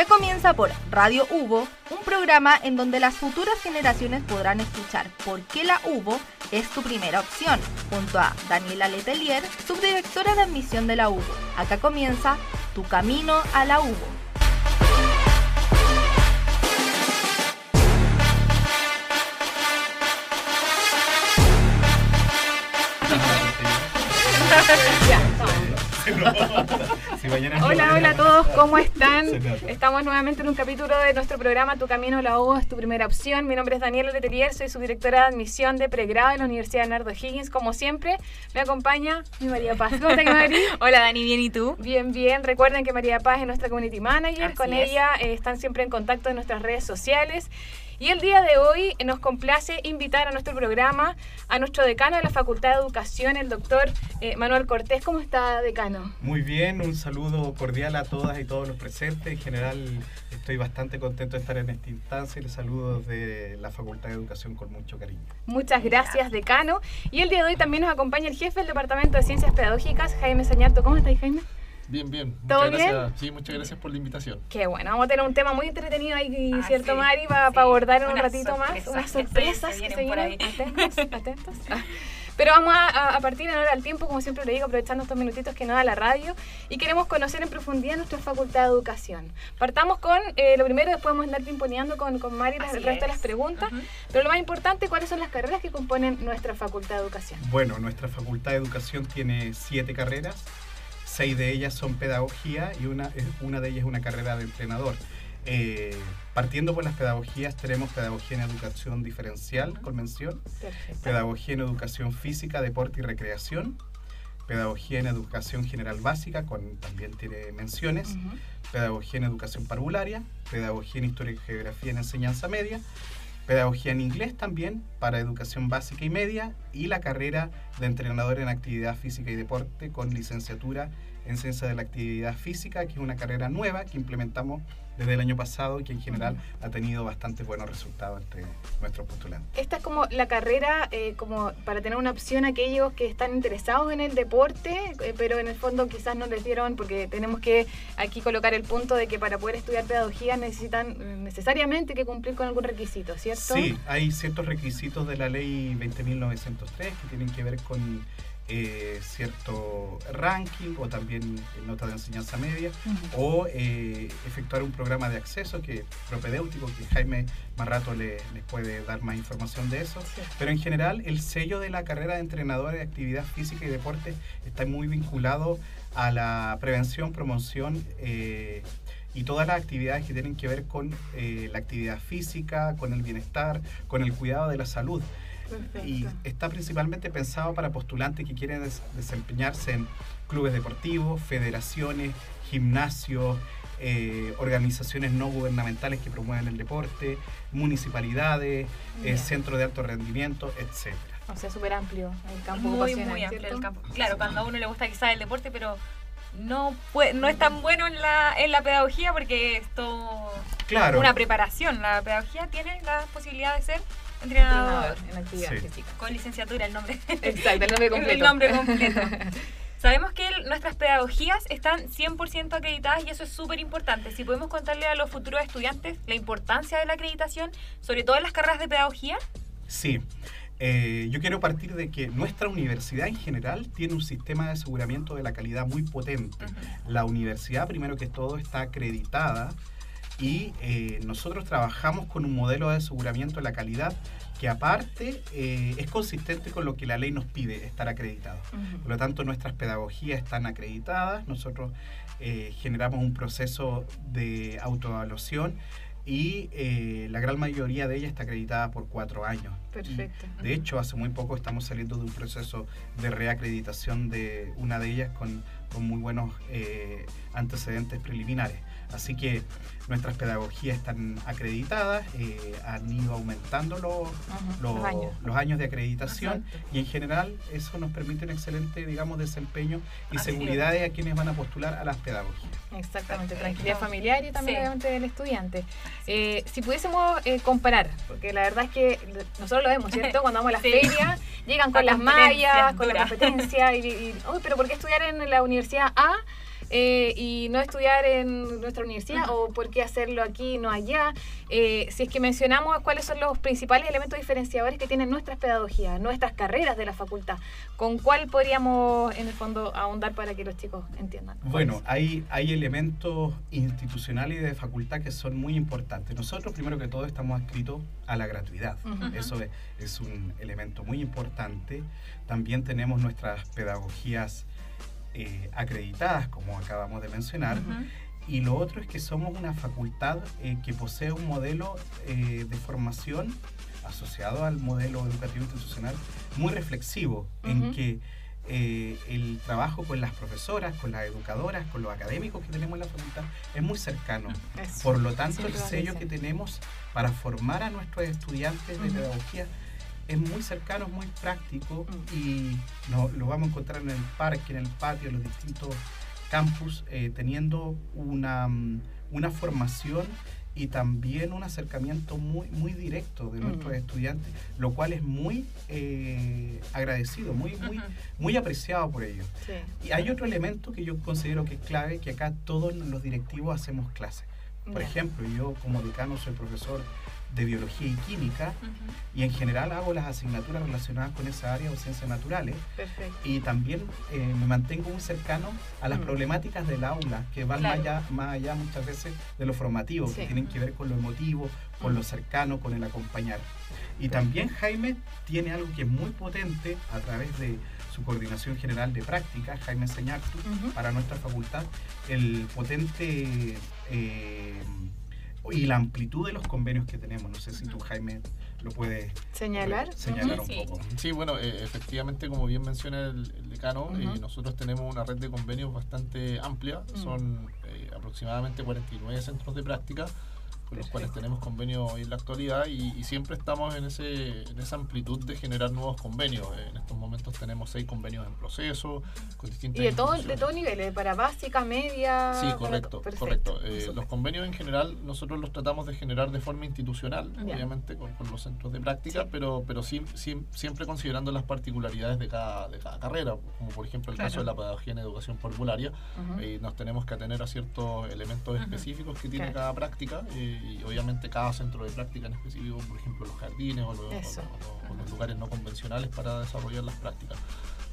Ya comienza por Radio Hubo, un programa en donde las futuras generaciones podrán escuchar por qué la Hubo es tu primera opción, junto a Daniela Letelier, subdirectora de admisión de la Hubo. Acá comienza Tu Camino a la Hubo. Hola a todos, ¿cómo están? Estamos nuevamente en un capítulo de nuestro programa Tu Camino a la U es tu primera opción. Mi nombre es Daniela Letelier, soy subdirectora de admisión de pregrado de la Universidad de Leonardo Higgins. Como siempre, me acompaña mi María Paz. ¿Cómo estás, Mari? Hola, Dani, ¿bien y tú? Bien, bien. Recuerden que María Paz es nuestra community manager. Así con es. Ella están siempre en contacto en nuestras redes sociales. Y el día de hoy nos complace invitar a nuestro programa a nuestro decano de la Facultad de Educación, el doctor Manuel Cortés. ¿Cómo está, decano? Muy bien, un saludo cordial a todas y todos los presentes. En general, estoy bastante contento de estar en esta instancia y les saludo desde la Facultad de Educación con mucho cariño. Muchas gracias, decano. Y el día de hoy también nos acompaña el jefe del Departamento de Ciencias Pedagógicas, Jaime Señartu. ¿Cómo estás, Jaime? Bien, bien. ¿Todo bien? Sí, muchas gracias por la invitación. Qué bueno, vamos a tener un tema muy entretenido ahí, ¿cierto, sí, Mari? Para abordar en un ratito más. Unas sorpresas que se vienen por ahí. Atentos. Pero vamos a partir en hora al tiempo, como siempre le digo, aprovechando estos minutitos que nos da la radio. Y queremos conocer en profundidad nuestra Facultad de Educación. Partamos con lo primero, después vamos a andar pimponeando con Mari el resto de las preguntas. Uh-huh. Pero lo más importante, ¿cuáles son las carreras que componen nuestra Facultad de Educación? Bueno, nuestra Facultad de Educación tiene 7 carreras. 6 de ellas son pedagogía y una de ellas es una carrera de entrenador. Partiendo por las pedagogías, tenemos pedagogía en educación diferencial, con mención, perfecto, pedagogía en educación física, deporte y recreación, pedagogía en educación general básica, también tiene menciones, uh-huh, pedagogía en educación parvularia, pedagogía en historia y geografía en enseñanza media, pedagogía en inglés también, para educación básica y media, y la carrera de entrenador en actividad física y deporte con licenciatura en ciencia de la actividad física, que es una carrera nueva que implementamos desde el año pasado y que en general ha tenido bastante buenos resultados entre nuestros postulantes. Esta es como la carrera como para tener una opción a aquellos que están interesados en el deporte, pero en el fondo quizás no les dieron, porque tenemos que aquí colocar el punto de que para poder estudiar pedagogía necesitan necesariamente que cumplir con algún requisito, ¿cierto? Sí, hay ciertos requisitos de la ley 20.903 que tienen que ver con cierto ranking o también nota de enseñanza media, uh-huh, o efectuar un programa de acceso propedéutico, que Jaime más rato les puede dar más información de eso, sí, pero en general el sello de la carrera de entrenador de actividad física y deporte está muy vinculado a la prevención, promoción y todas las actividades que tienen que ver con la actividad física, con el bienestar, con el cuidado de la salud. Perfecto. Y está principalmente pensado para postulantes que quieren desempeñarse en clubes deportivos, federaciones, gimnasios, organizaciones no gubernamentales que promueven el deporte, municipalidades, centros de alto rendimiento, etc. O sea, súper amplio el campo. Muy amplio, ¿cierto? El campo. Claro, sí, cuando a uno le gusta quizás el deporte, pero no es tan bueno en la pedagogía, porque esto, claro, una preparación. La pedagogía tiene la posibilidad de ser entrenador en actividad, sí, física. Con licenciatura, el nombre. Exacto, el nombre completo. El nombre completo. Sabemos que nuestras pedagogías están 100% acreditadas y eso es súper importante. Si podemos contarle a los futuros estudiantes la importancia de la acreditación, sobre todo en las carreras de pedagogía. Sí. Yo quiero partir de que nuestra universidad en general tiene un sistema de aseguramiento de la calidad muy potente. Uh-huh. La universidad, primero que todo, está acreditada. Y nosotros trabajamos con un modelo de aseguramiento de la calidad que aparte es consistente con lo que la ley nos pide, estar acreditado. Uh-huh. Por lo tanto, nuestras pedagogías están acreditadas, nosotros generamos un proceso de autoevaluación y la gran mayoría de ellas está acreditada por 4 años. Perfecto. Y, de hecho, hace muy poco estamos saliendo de un proceso de reacreditación de una de ellas con muy buenos antecedentes preliminares. Así que nuestras pedagogías están acreditadas, han ido aumentando los años de acreditación. Exacto. Y en general eso nos permite un excelente, digamos, desempeño y seguridad a quienes van a postular a las pedagogías. Exactamente, tranquilidad familiar y también, sí, obviamente del estudiante. Si pudiésemos comparar, porque la verdad es que nosotros lo vemos, ¿cierto? Cuando vamos a las, sí, ferias, llegan con las mallas, con la competencia, y pero ¿por qué estudiar en la universidad A? y no estudiar en nuestra universidad, o por qué hacerlo aquí y no allá. Si es que mencionamos cuáles son los principales elementos diferenciadores que tienen nuestras pedagogías, nuestras carreras de la facultad, ¿con cuál podríamos en el fondo ahondar para que los chicos entiendan? Bueno, hay elementos institucionales y de facultad que son muy importantes. Nosotros, primero que todo, estamos adscritos a la gratuidad. Uh-huh. Eso es un elemento muy importante. También tenemos nuestras pedagogías acreditadas, como acabamos de mencionar. Uh-huh. Y lo otro es que somos una facultad que posee un modelo de formación asociado al modelo educativo institucional muy reflexivo, uh-huh, en que el trabajo con las profesoras, con las educadoras, con los académicos que tenemos en la facultad es muy cercano. Eso. Por lo tanto, sí, el sello que tenemos para formar a nuestros estudiantes, uh-huh, de pedagogía es muy cercano, es muy práctico, uh-huh, y lo vamos a encontrar en el parque, en el patio, en los distintos campus, teniendo una formación y también un acercamiento muy, muy directo de nuestros, uh-huh, estudiantes, lo cual es muy agradecido, muy, muy, uh-huh, muy apreciado por ellos. Sí. Y hay otro elemento que yo considero que es clave, que acá todos los directivos hacemos clases. Por, uh-huh, ejemplo, yo como decano soy profesor de biología y química, uh-huh, y en general hago las asignaturas relacionadas con esa área o ciencias naturales. Perfecto. Y también me mantengo muy cercano a las, uh-huh, problemáticas del aula que van, claro, más allá muchas veces de lo formativo, sí, que tienen que ver con lo emotivo, con, uh-huh, lo cercano, con el acompañar. Y también Jaime tiene algo que es muy potente a través de su coordinación general de prácticas, Jaime Señartu, uh-huh, para nuestra facultad, el potente... y la amplitud de los convenios que tenemos. No sé si tú, Jaime, lo puedes señalar un poco. Sí, bueno, efectivamente, como bien menciona el decano, uh-huh, nosotros tenemos una red de convenios bastante amplia. Uh-huh. Son aproximadamente 49 centros de práctica con los cuales tenemos convenios hoy en la actualidad, y siempre estamos en esa amplitud de generar nuevos convenios. En estos momentos tenemos 6 convenios en proceso, con distintas... Y de todos niveles, para básica, media... Sí, correcto. Los convenios en general nosotros los tratamos de generar de forma institucional, yeah, obviamente, con los centros de práctica, sí, pero siempre considerando las particularidades de cada carrera, como por ejemplo el, claro, caso de la pedagogía en educación popularia, uh-huh, nos tenemos que atener a ciertos elementos, uh-huh, específicos que tiene, claro, cada práctica, y obviamente cada centro de práctica en específico, por ejemplo los jardines o los lugares no convencionales para desarrollar las prácticas.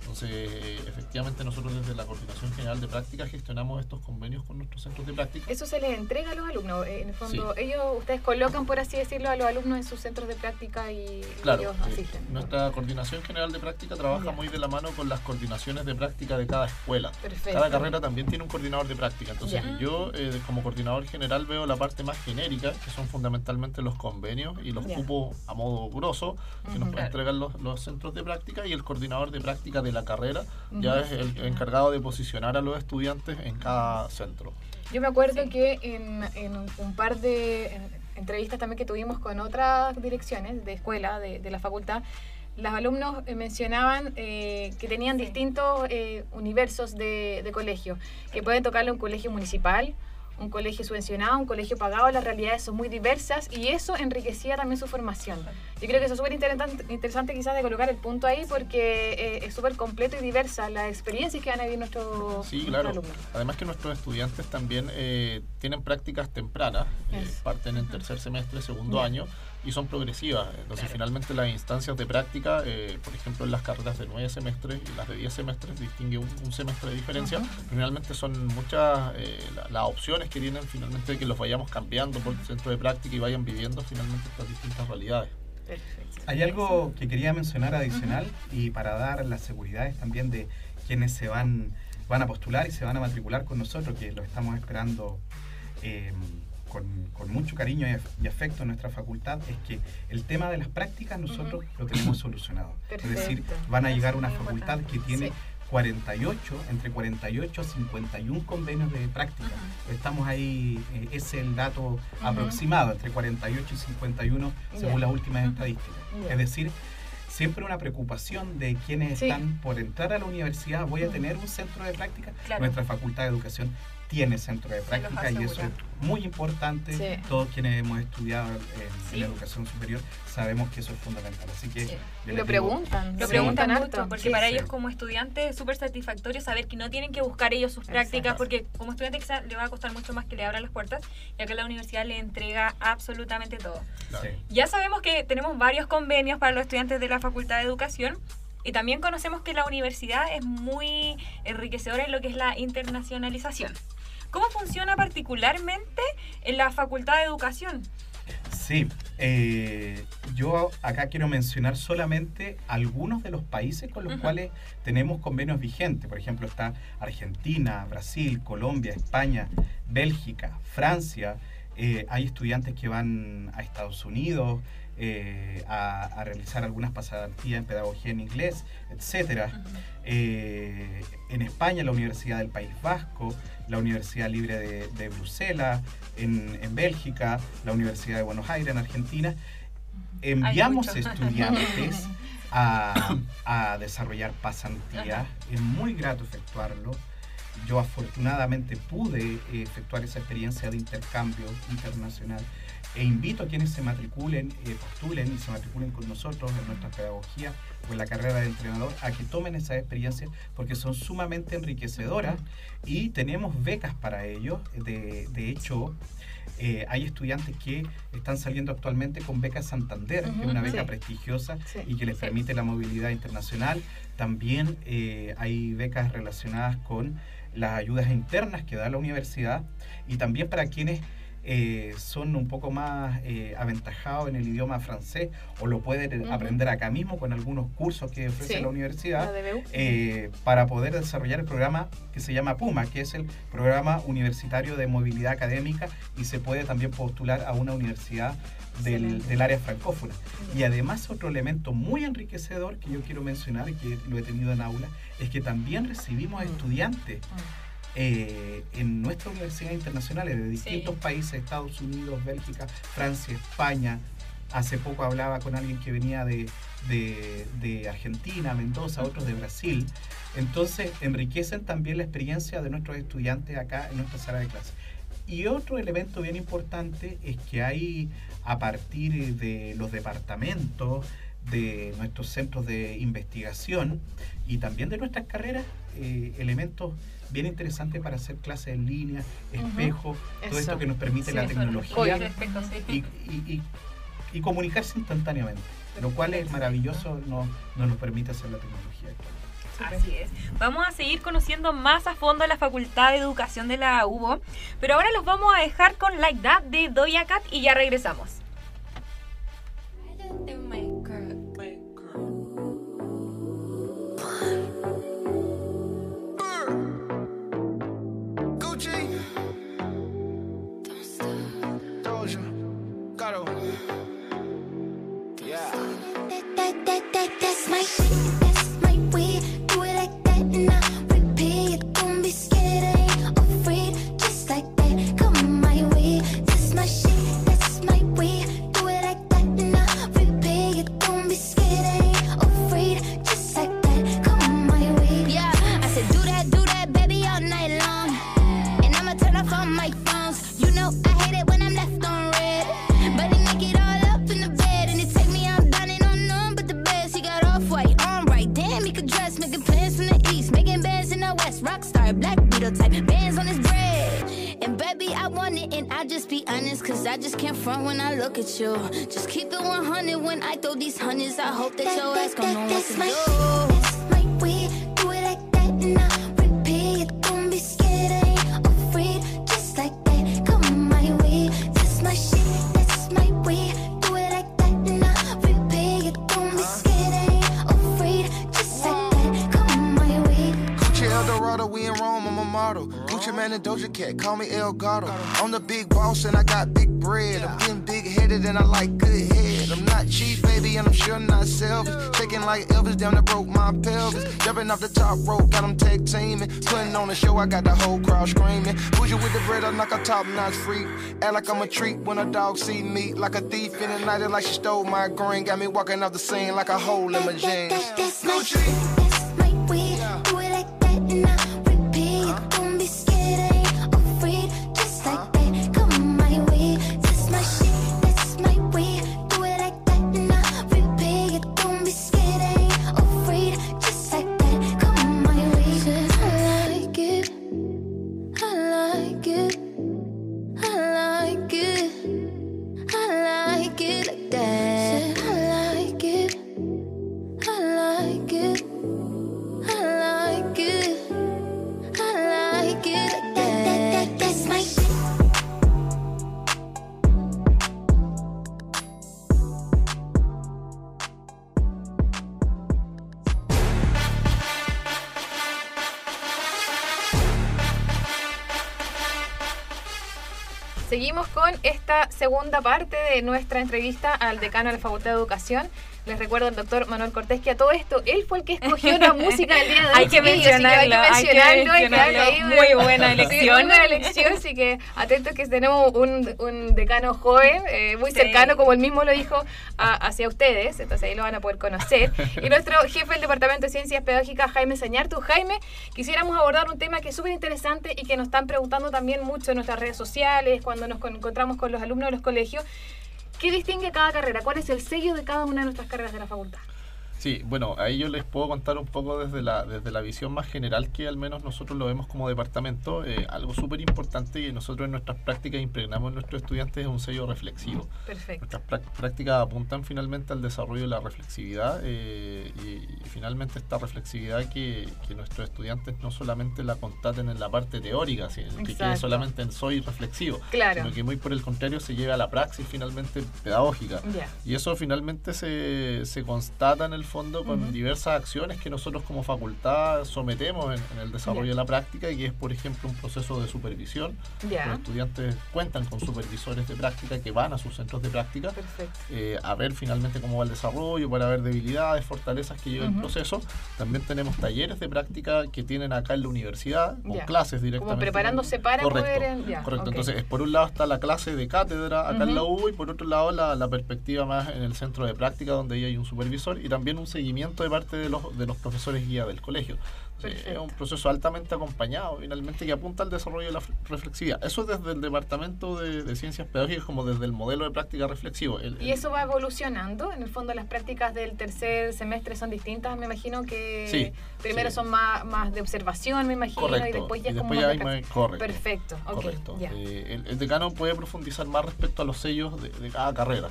Entonces, efectivamente, nosotros desde la Coordinación General de Prácticas gestionamos estos convenios con nuestros centros de práctica. ¿Eso se les entrega a los alumnos? En el fondo, sí, ustedes colocan, por así decirlo, a los alumnos en sus centros de práctica y, claro, ellos asisten. Nuestra Coordinación General de Práctica trabaja, ya, muy de la mano con las coordinaciones de práctica de cada escuela. Perfecto. Cada carrera también tiene un coordinador de práctica. Entonces, ya, yo como coordinador general veo la parte más genérica, que son fundamentalmente los convenios y los, ya, cupos a modo grosso que, uh-huh, nos, claro, entregan los centros de práctica, y el coordinador de práctica de la carrera, uh-huh, ya es el encargado de posicionar a los estudiantes en cada centro. Yo me acuerdo, sí, que en un par de entrevistas también que tuvimos con otras direcciones de escuela, de la facultad, los alumnos mencionaban que tenían, sí, distintos universos de colegio, que pueden tocarle un colegio municipal, un colegio subvencionado, un colegio pagado. Las realidades son muy diversas y eso enriquecía también su formación. Yo creo que eso es súper interesante quizás de colocar el punto ahí, porque es súper completo y diversa las experiencias que van a vivir nuestros, sí, claro, alumnos. Además que nuestros estudiantes también tienen prácticas tempranas, parten en tercer semestre, segundo, bien, año, y son progresivas. Entonces, claro, finalmente las instancias de práctica, por ejemplo en las carreras de 9 semestres y las de 10 semestres, distingue un semestre de diferencia. Uh-huh. Finalmente son muchas las opciones que tienen, finalmente, que los vayamos cambiando por el centro de práctica y vayan viviendo finalmente estas distintas realidades. Perfecto. Hay algo que quería mencionar adicional, uh-huh, y para dar las seguridades también de quienes se van a postular y se van a matricular con nosotros, que lo estamos esperando con mucho cariño y afecto en nuestra facultad, es que el tema de las prácticas nosotros, uh-huh, lo tenemos solucionado. Perfecto. Es decir, van a llegar una facultad que tiene, sí, 48 a 51 convenios de práctica. Uh-huh. Estamos ahí, ese es el dato, uh-huh, aproximado, entre 48 y 51 según, yeah, las últimas, uh-huh, estadísticas. Yeah. Es decir, siempre una preocupación de quienes, sí, están por entrar a la universidad. Voy a tener un centro de práctica. Claro. Nuestra Facultad de Educación tiene centro de práctica y eso es muy importante. Sí. Todos quienes hemos estudiado en educación superior sabemos que eso es fundamental. Así que lo preguntan harto, porque para ellos como estudiantes es súper satisfactorio saber que no tienen que buscar ellos sus prácticas, porque como estudiante quizás le va a costar mucho más que le abran las puertas, ya que la universidad le entrega absolutamente todo. Claro. Sí. Ya sabemos que tenemos varios convenios para los estudiantes de la Facultad de Educación. Y también conocemos que la universidad es muy enriquecedora en lo que es la internacionalización. ¿Cómo funciona particularmente en la Facultad de Educación? Sí, yo acá quiero mencionar solamente algunos de los países con los cuales tenemos convenios vigentes. Por ejemplo, está Argentina, Brasil, Colombia, España, Bélgica, Francia. Hay estudiantes que van a Estados Unidos a realizar algunas pasantías en pedagogía en inglés, etc. En España, la Universidad del País Vasco, la Universidad Libre de Bruselas, en Bélgica, la Universidad de Buenos Aires, en Argentina. Enviamos estudiantes a desarrollar pasantías. Es muy grato efectuarlo. Yo afortunadamente pude efectuar esa experiencia de intercambio internacional e invito a quienes se matriculen, postulen y se matriculen con nosotros en nuestra pedagogía o en la carrera de entrenador a que tomen esas experiencias porque son sumamente enriquecedoras y tenemos becas para ellos. De hecho, hay estudiantes que están saliendo actualmente con beca Santander, que es una beca prestigiosa y que les permite la movilidad internacional. También hay becas relacionadas con las ayudas internas que da la universidad y también para quienes son un poco más aventajados en el idioma francés o lo pueden aprender acá mismo con algunos cursos que ofrece la universidad para poder desarrollar el programa que se llama PUMA, que es el Programa Universitario de Movilidad Académica y se puede también postular a una universidad del área francófona. Y además otro elemento muy enriquecedor que yo quiero mencionar y que lo he tenido en aula es que también recibimos estudiantes en nuestras universidades internacionales de distintos países, Estados Unidos, Bélgica, Francia, España. Hace poco hablaba con alguien que venía de Argentina, Mendoza, otros de Brasil. Entonces enriquecen también la experiencia de nuestros estudiantes acá en nuestra sala de clase. Y otro elemento bien importante es que hay, a partir de los departamentos, de nuestros centros de investigación y también de nuestras carreras, elementos bien interesantes para hacer clases en línea, espejos, todo esto que nos permite la tecnología y comunicarse instantáneamente, lo cual es maravilloso, nos permite hacer la tecnología actual. Así es. Vamos a seguir conociendo más a fondo la Facultad de Educación de la UBO, pero ahora los vamos a dejar con Like That de Doja Cat y ya regresamos. Just keep it 100 when I throw these hundreds. I hope that your ass gon' know what to do. That's my way, do it like that and I'll repeat it. Don't be scared, I ain't afraid, just like that. Come my way, that's my shit, that's my way. Do it like that and I'll repeat it. Don't be scared, I ain't afraid, just like that. Come my way. Gucci Eldorado, we in Rome, I'm a model. Gucci Man and Doja Cat, call me El Gato. I'm the big boss and I got big bread. I'm getting big-headed and I like good head. I'm not cheap, baby, and I'm sure not selfish. Taking like Elvis, damn, that broke my pelvis. Jumping off the top rope, got them tag teaming. Putting on a show, I got the whole crowd screaming. Bougie with the bread, I'm like a top-notch freak. Act like I'm a treat when a dog see me. Like a thief in the night, it like she stole my green. Got me walking off the scene like a hole in my jeans. That's my shit, that's my way. Do it like that and I'll repeat. Don't be scared, I ain't Seguimos con esta segunda parte de nuestra entrevista al decano de la Facultad de Educación. Les recuerdo al doctor Manuel Cortés, que a todo esto, él fue el que escogió la música del día de hoy. Hay que mencionarlo. Muy buena elección. Así que atentos que tenemos un decano joven, muy cercano, como él mismo lo dijo, hacia ustedes. Entonces ahí lo van a poder conocer. Y nuestro jefe del Departamento de Ciencias Pedagógicas, Jaime Señartu. Jaime, quisiéramos abordar un tema que es súper interesante y que nos están preguntando también mucho en nuestras redes sociales, cuando nos encontramos con los alumnos de los colegios. ¿Qué distingue cada carrera? ¿Cuál es el sello de cada una de nuestras carreras de la facultad? Sí, bueno, ahí yo les puedo contar un poco desde la visión más general que al menos nosotros lo vemos como departamento. Algo súper importante que nosotros en nuestras prácticas impregnamos en nuestros estudiantes es un sello reflexivo. Perfecto. Nuestras prácticas apuntan finalmente al desarrollo de la reflexividad y finalmente esta reflexividad que nuestros estudiantes no solamente la constaten en la parte teórica, que quede solamente en soy reflexivo, sino que muy por el contrario se lleve a la praxis finalmente pedagógica. Yeah. Y eso finalmente se constata en el fondo con diversas acciones que nosotros como facultad sometemos en el desarrollo de la práctica, y que es por ejemplo un proceso de supervisión. Los estudiantes cuentan con supervisores de práctica que van a sus centros de práctica a ver finalmente cómo va el desarrollo, para ver debilidades, fortalezas que lleva el proceso. También tenemos talleres de práctica que tienen acá en la universidad con clases directamente. Como preparándose para Correcto. Entonces por un lado está la clase de cátedra acá en la U, y por otro lado la perspectiva más en el centro de práctica, donde ahí hay un supervisor y también un seguimiento de parte de los profesores guía del colegio. Es un proceso altamente acompañado, finalmente, que apunta al desarrollo de la reflexividad. Eso es desde el Departamento de Ciencias Pedagógicas, como desde el modelo de práctica reflexivo. ¿Y eso va evolucionando? En el fondo, las prácticas del tercer semestre son distintas, me imagino que primero son más de observación, me imagino, y después ya es como más de práctica. Correcto. Yeah. El decano puede profundizar más respecto a los sellos de cada carrera.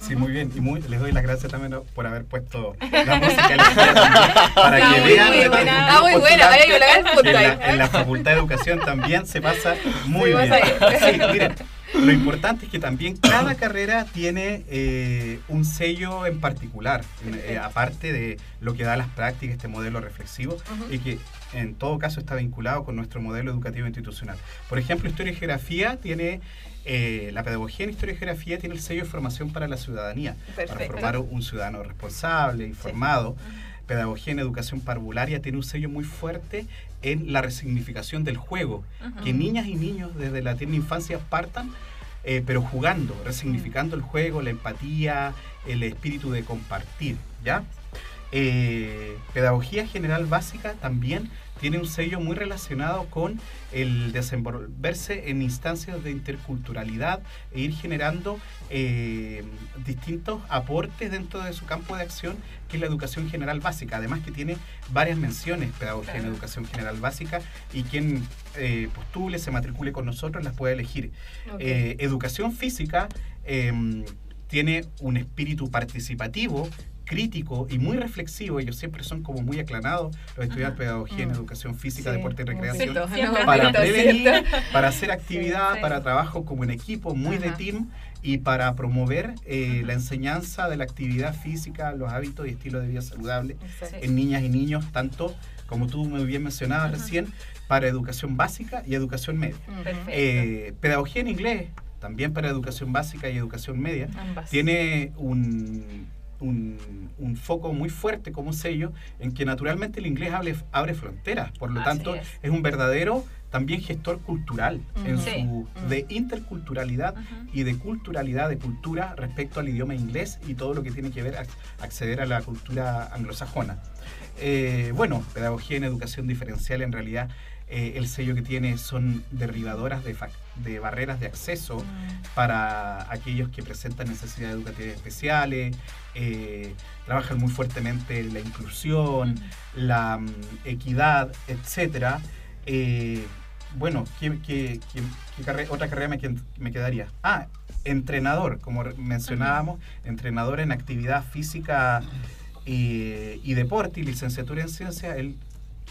Sí, muy bien. Y les doy las gracias también por haber puesto la música para que vean. Muy buena, ahí hay que el punto. En la Facultad de Educación también se pasa muy bien. Sí, miren, lo importante es que también cada carrera tiene un sello en particular, aparte de lo que da las prácticas, este modelo reflexivo, y que en todo caso está vinculado con nuestro modelo educativo institucional. Por ejemplo, Historia y Geografía tiene... la pedagogía en Historia y Geografía tiene el sello de formación para la ciudadanía, para formar un ciudadano responsable, informado. Pedagogía en Educación Parvularia tiene un sello muy fuerte en la resignificación del juego, que niñas y niños desde la tierna infancia partan, pero jugando, resignificando el juego, la empatía, el espíritu de compartir, ¿ya? Pedagogía General Básica también tiene un sello muy relacionado con el desenvolverse en instancias de interculturalidad e ir generando distintos aportes dentro de su campo de acción, que es la educación general básica. Además que tiene varias menciones pedagogía en educación general básica, y quien postule, se matricule con nosotros, las puede elegir. Educación Física tiene un espíritu participativo, crítico y muy reflexivo. Ellos siempre son como muy aclanados los estudiantes de pedagogía en educación física, deporte y recreación, para prevenir, para hacer actividad, para trabajo como en equipo, muy de team, y para promover la enseñanza de la actividad física, los hábitos y estilos de vida saludable en niñas y niños, tanto como tú muy bien mencionabas recién, para educación básica y educación media. Pedagogía en inglés, también para educación básica y educación media, tiene un foco muy fuerte como sello, en que naturalmente el inglés abre fronteras, por lo tanto es un verdadero también gestor cultural en su de interculturalidad y de culturalidad, de cultura respecto al idioma inglés y todo lo que tiene que ver acceder a la cultura anglosajona. Bueno, pedagogía en educación diferencial, en realidad el sello que tiene son derribadoras de barreras de acceso para aquellos que presentan necesidades educativas especiales, trabajan muy fuertemente la inclusión, la equidad, etc. Bueno, ¿qué otra carrera me quedaría? Entrenador, como mencionábamos, entrenador en actividad física y deporte, y licenciatura en ciencia. Él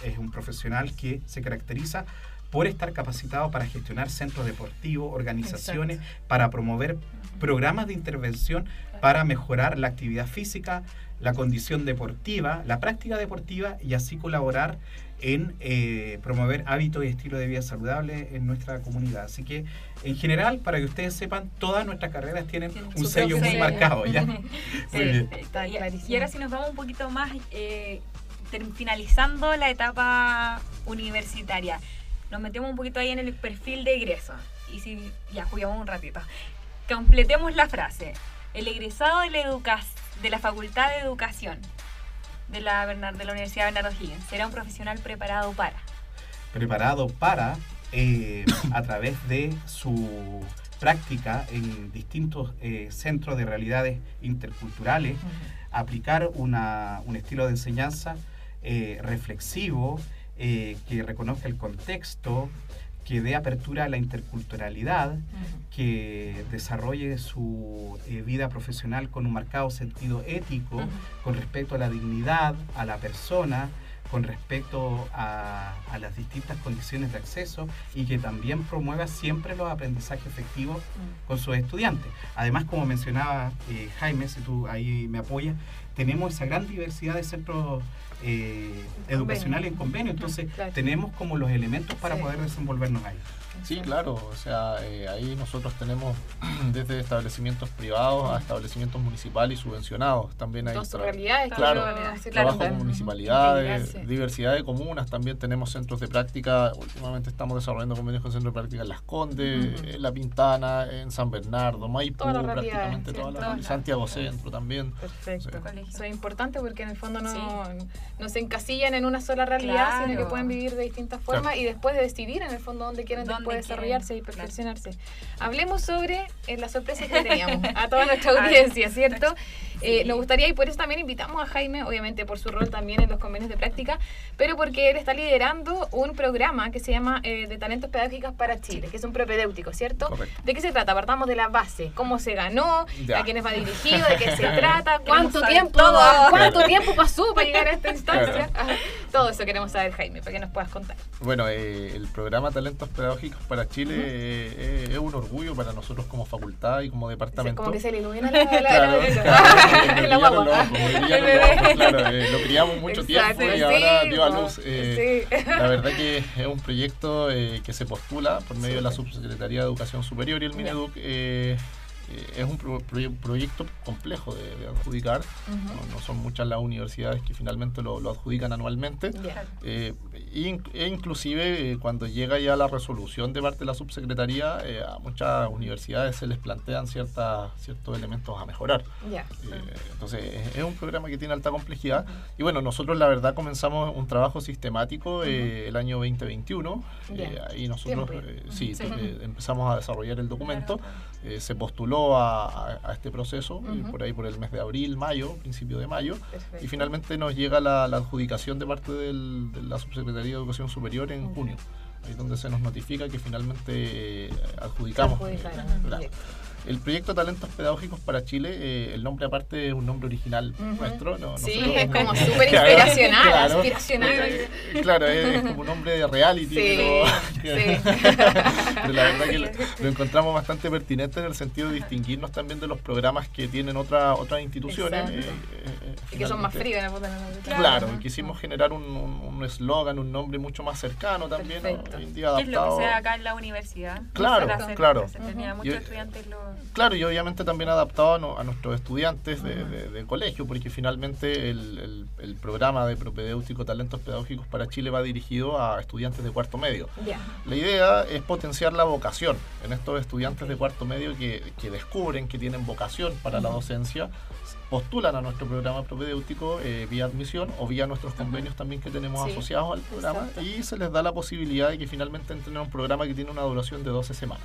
es un profesional que se caracteriza por estar capacitados para gestionar centros deportivos, organizaciones, exacto, para promover programas de intervención para mejorar la actividad física, la condición deportiva, la práctica deportiva y así colaborar en promover hábitos y estilo de vida saludable en nuestra comunidad. Así que, en general, para que ustedes sepan, todas nuestras carreras tienen un sello muy marcado, ¿ya? Sí, muy bien. Está clarísimo. Y ahora sí nos vamos un poquito más, finalizando la etapa universitaria. Nos metemos un poquito ahí en el perfil de egreso. Y si ya jugamos un ratito, completemos la frase. El egresado de la Facultad de Educación de la Universidad de Leonardo Higgins será un profesional preparado para... a través de su práctica en distintos centros de realidades interculturales, aplicar un estilo de enseñanza reflexivo, que reconozca el contexto, que dé apertura a la interculturalidad, que desarrolle su vida profesional con un marcado sentido ético, con respecto a la dignidad, a la persona, con respecto a las distintas condiciones de acceso, y que también promueva siempre los aprendizajes efectivos con sus estudiantes. Además, como mencionaba Jaime, si tú ahí me apoyas, tenemos esa gran diversidad de centros educacionales en convenio, entonces tenemos como los elementos para poder desenvolvernos ahí. Sí, claro, o sea, ahí nosotros tenemos desde establecimientos privados a establecimientos municipales y subvencionados. También hay realidades, trabajo con municipalidades, diversidad de comunas, también tenemos centros de práctica. Últimamente estamos desarrollando convenios con centros de práctica en Las Condes, en La Pintana, en San Bernardo, Maipú, prácticamente todas las, Santiago Centro también. Perfecto. Eso es importante porque en el fondo no se encasillan en una sola realidad, sino que pueden vivir de distintas formas y después de decidir en el fondo dónde quieren después desarrollarse y perfeccionarse. Hablemos sobre las sorpresas que teníamos a toda nuestra audiencia, ¿cierto? Nos gustaría, y por eso también invitamos a Jaime, obviamente por su rol también en los convenios de práctica, pero porque él está liderando un programa que se llama de Talentos Pedagógicos para Chile, que es un propedéutico, ¿cierto? Correcto. ¿De qué se trata? Partamos de la base, cómo se ganó, a quiénes va dirigido, de qué se trata, cuánto tiempo pasó para llegar a esta instancia. Todo eso queremos saber, Jaime, para que nos puedas contar. Bueno, el programa Talentos Pedagógicos para Chile es un orgullo para nosotros como facultad y como departamento. Como que se le ilumina la lo criamos mucho tiempo y ahora dio a luz. La verdad que es un proyecto que se postula por medio de la Subsecretaría de Educación Superior y el Mineduc. Es un proyecto complejo de adjudicar. No son muchas las universidades que finalmente lo adjudican anualmente. Inclusive cuando llega ya la resolución de parte de la subsecretaría, a muchas universidades se les plantean ciertos elementos a mejorar. Entonces es un programa que tiene alta complejidad. Y bueno, nosotros la verdad comenzamos un trabajo sistemático el año 2021. Y nosotros empezamos a desarrollar el documento. Se postuló a este proceso por ahí por el mes de abril, mayo, principio de mayo. Perfecto. Y finalmente nos llega la adjudicación de parte de la Subsecretaría de Educación Superior en junio, ahí donde se nos notifica que finalmente adjudicamos. El proyecto Talentos Pedagógicos para Chile, el nombre aparte es un nombre original nuestro. Es como súper inspiracional. Es como un nombre de reality. Pero la verdad que lo encontramos bastante pertinente en el sentido de distinguirnos también de los programas que tienen otras instituciones. Y que son más fríos en el fondo. Quisimos generar un eslogan, un nombre mucho más cercano también. Hoy en día adaptado. Es lo que se da acá en la universidad. Tenía muchos estudiantes y obviamente también adaptado a nuestros estudiantes de colegio, porque finalmente el programa de propedéutico Talentos Pedagógicos para Chile va dirigido a estudiantes de cuarto medio. La idea es potenciar la vocación en estos estudiantes de cuarto medio que descubren que tienen vocación para la docencia, postulan a nuestro programa propedéutico vía admisión o vía nuestros convenios también que tenemos asociados al programa, y se les da la posibilidad de que finalmente entren a un programa que tiene una duración de 12 semanas.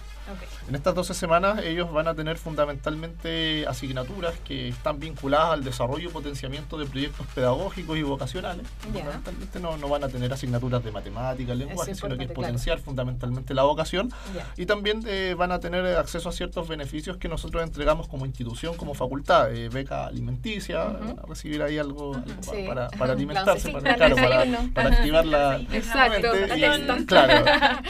En estas 12 semanas ellos van a tener fundamentalmente asignaturas que están vinculadas al desarrollo y potenciamiento de proyectos pedagógicos y vocacionales. Fundamentalmente no van a tener asignaturas de matemáticas, lenguaje, sino que es potenciar fundamentalmente la vocación, y también van a tener acceso a ciertos beneficios que nosotros entregamos como institución, como facultad, beca alimenticia, a recibir ahí algo, para alimentarse, para activar la... Exacto. Claro.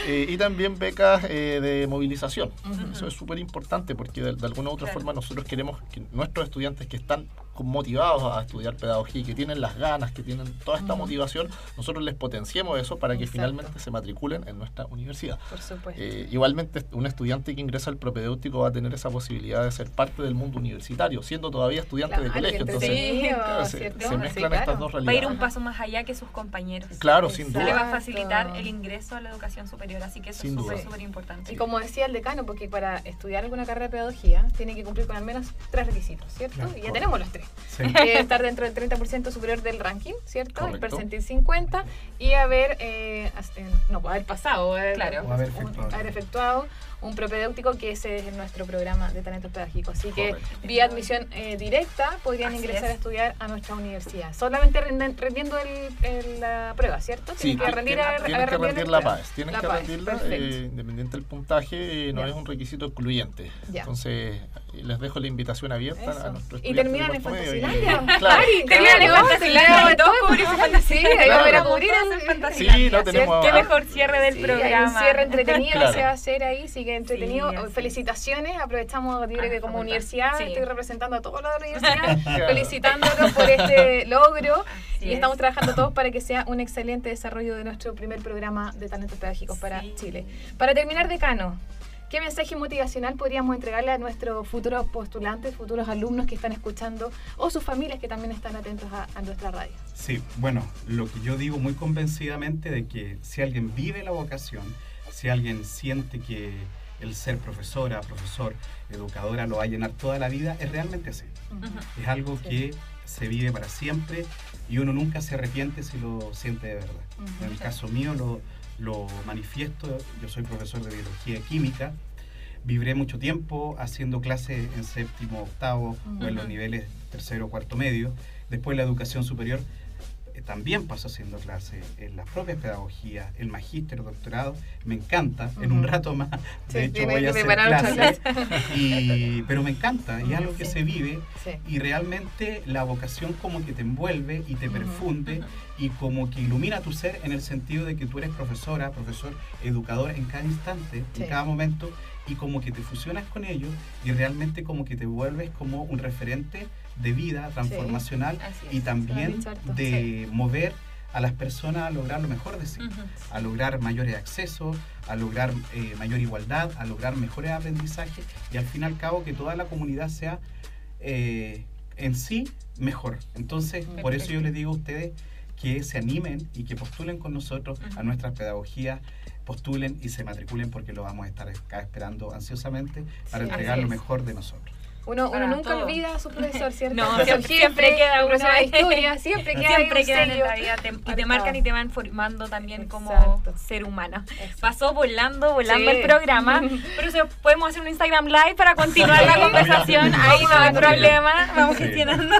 Y también becas de movilización. Eso es súper importante porque de alguna u otra forma nosotros queremos que nuestros estudiantes que están motivados a estudiar pedagogía, que tienen las ganas, que tienen toda esta motivación, nosotros les potenciemos eso para que finalmente se matriculen en nuestra universidad. Por supuesto. Igualmente, un estudiante que ingresa al propedéutico va a tener esa posibilidad de ser parte del mundo universitario, siendo todavía estudiante de colegio. Entonces, se mezclan estas dos realidades. Va a ir un paso más allá que sus compañeros. Claro, sin duda. Le va a facilitar el ingreso a la educación superior, así que eso es súper importante. Y como decía el decano, porque para estudiar alguna carrera de pedagogía, tiene que cumplir con al menos 3 requisitos, ¿cierto? Y ya tenemos los 3. Sí. Estar dentro del 30% superior del ranking, ¿cierto? Correcto. El percentil 50 y haber pasado, haber efectuado un propedéutico, que ese es nuestro programa de talentos pedagógicos. Así que vía admisión directa podrían ingresar a estudiar a nuestra universidad. Solamente rendiendo la prueba, ¿cierto? Tienen que rendir la PAES. Independiente del puntaje, no es un requisito excluyente. Ya. Entonces, les dejo la invitación abierta a nuestros estudiantes. Y terminan en Fantasilandia. Terminan en Fantasilandia. Todos cubrimos Fantasía. Qué mejor cierre del programa. Un cierre entretenido se va a hacer ahí. Entretenido. Sí, felicitaciones. Aprovechamos, diré que como universidad estoy representando a todos los de la universidad, felicitándonos por este logro. Y estamos trabajando todos para que sea un excelente desarrollo de nuestro primer programa de talentos pedagógicos para Chile. Para terminar, decano, ¿qué mensaje motivacional podríamos entregarle a nuestros futuros postulantes, futuros alumnos que están escuchando o sus familias que también están atentos a nuestra radio? Sí, bueno, lo que yo digo muy convencidamente de que si alguien vive la vocación, si alguien siente que el ser profesora, profesor, educadora lo va a llenar toda la vida, es realmente así. Es algo que se vive para siempre y uno nunca se arrepiente si lo siente de verdad. En el caso mío lo manifiesto. Yo soy profesor de biología y química. Viviré mucho tiempo haciendo clases en séptimo, octavo, o en los niveles tercero, cuarto, medio. Después la educación superior también paso haciendo clases en las propias pedagogías, el magíster, doctorado, me encanta, en un rato más voy a hacer clases, pero me encanta, y es algo que se vive, y realmente la vocación como que te envuelve y te perfunde, y como que ilumina tu ser en el sentido de que tú eres profesora, profesor, educador en cada instante, en cada momento, y como que te fusionas con ellos, y realmente como que te vuelves como un referente de vida transformacional y también de mover a las personas a lograr lo mejor de sí, a lograr mayores accesos, a lograr mayor igualdad, a lograr mejores aprendizajes y al fin y al cabo que toda la comunidad sea en sí mejor. Entonces, por eso yo les digo a ustedes que se animen y que postulen con nosotros a nuestras pedagogías, postulen y se matriculen porque lo vamos a estar acá esperando ansiosamente para entregar lo mejor de nosotros. Uno nunca olvida a su profesor, ¿cierto? No, siempre queda una historia, siempre queda en la vida. Y te marcan y te van formando también como ser humano. Exacto. Pasó volando el programa, pero podemos hacer un Instagram Live para continuar la conversación. Ahí no hay problema, vamos gestionando.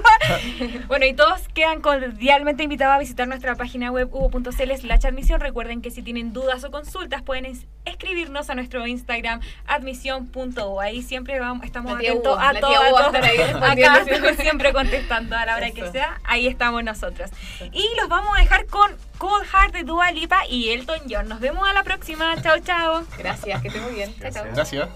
Bueno, y todos quedan cordialmente invitados a visitar nuestra página web ubo.cl/admisión. Recuerden que si tienen dudas o consultas pueden escribirnos a nuestro Instagram admisión.u. Ahí siempre estamos atentos a acá siempre contestando a la hora que sea. Ahí estamos nosotros. Y los vamos a dejar con Cold Heart de Dua Lipa y Elton John. Nos vemos a la próxima. Chao, chao. Gracias, que esté muy bien. Chao, chao. Gracias.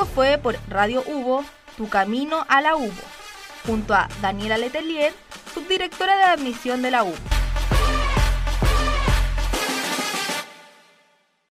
Esto fue por Radio Hubo, Tu Camino a la Hubo, junto a Daniela Letelier, subdirectora de admisión de la Hubo.